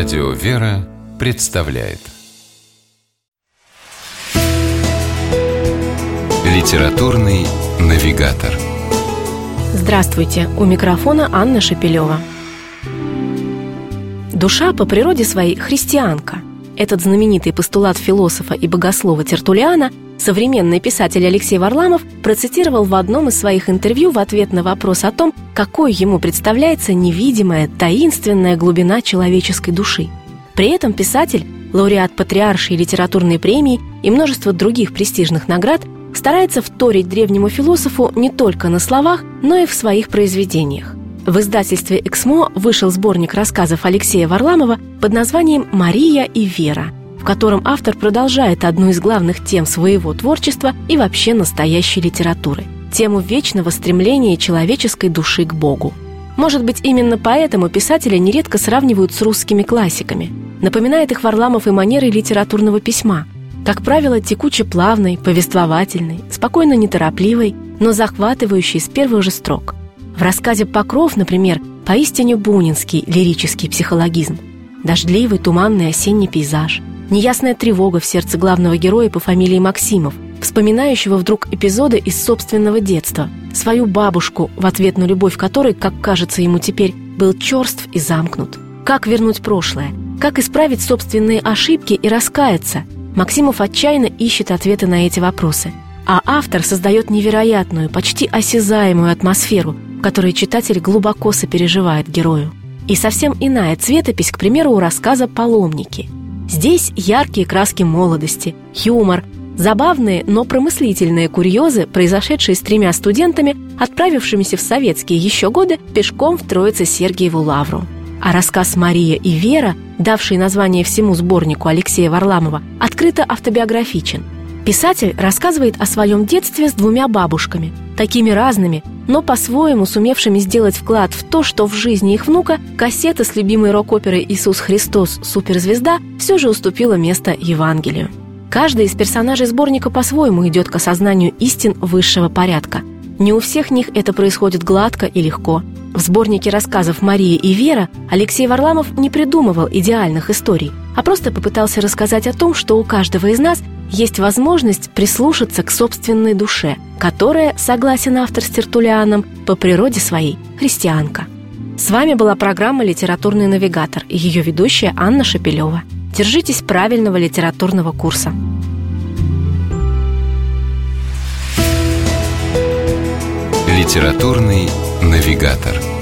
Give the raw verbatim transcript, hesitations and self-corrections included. Радио «Вера» представляет Литературный навигатор. Здравствуйте! У микрофона Анна Шапилева. Душа по природе своей христианка. Этот знаменитый постулат философа и богослова Тертуллиана современный писатель Алексей Варламов процитировал в одном из своих интервью в ответ на вопрос о том, какой ему представляется невидимая, таинственная глубина человеческой души. При этом писатель, лауреат Патриаршей литературной премии и множество других престижных наград, старается вторить древнему философу не только на словах, но и в своих произведениях. В издательстве «Эксмо» вышел сборник рассказов Алексея Варламова под названием «Мария и Вера», в котором автор продолжает одну из главных тем своего творчества и вообще настоящей литературы – тему вечного стремления человеческой души к Богу. Может быть, именно поэтому писателя нередко сравнивают с русскими классиками. Напоминает их Варламов и манерой литературного письма. Как правило, текуче плавной, повествовательной, спокойно неторопливой, но захватывающей с первых же строк. В рассказе «Покров», например, поистине бунинский лирический психологизм. Дождливый, туманный осенний пейзаж. Неясная тревога в сердце главного героя по фамилии Максимов, вспоминающего вдруг эпизоды из собственного детства. Свою бабушку, в ответ на любовь которой, как кажется ему теперь, был черств и замкнут. Как вернуть прошлое? Как исправить собственные ошибки и раскаяться? Максимов отчаянно ищет ответы на эти вопросы. А автор создает невероятную, почти осязаемую атмосферу, в которой читатель глубоко сопереживает герою. И совсем иная цветопись, к примеру, у рассказа «Паломники». Здесь яркие краски молодости, юмор, забавные, но промыслительные курьезы, произошедшие с тремя студентами, отправившимися в советские еще годы пешком в Троице-Сергиеву Лавру. А рассказ «Мария и Вера», давший название всему сборнику Алексея Варламова, открыто автобиографичен. Писатель рассказывает о своем детстве с двумя бабушками, такими разными, но по-своему сумевшими сделать вклад в то, что в жизни их внука кассета с любимой рок-оперой «Иисус Христос. Суперзвезда» все же уступила место Евангелию. Каждый из персонажей сборника по-своему идет к осознанию истин высшего порядка. Не у всех них это происходит гладко и легко. В сборнике рассказов «Мария и Вера» Алексей Варламов не придумывал идеальных историй, а просто попытался рассказать о том, что у каждого из нас есть возможность прислушаться к собственной душе, которая, согласен автор с Тертуллианом, по природе своей христианка. С вами была программа «Литературный навигатор» и ее ведущая Анна Шапилева. Держитесь правильного литературного курса. Литературный навигатор.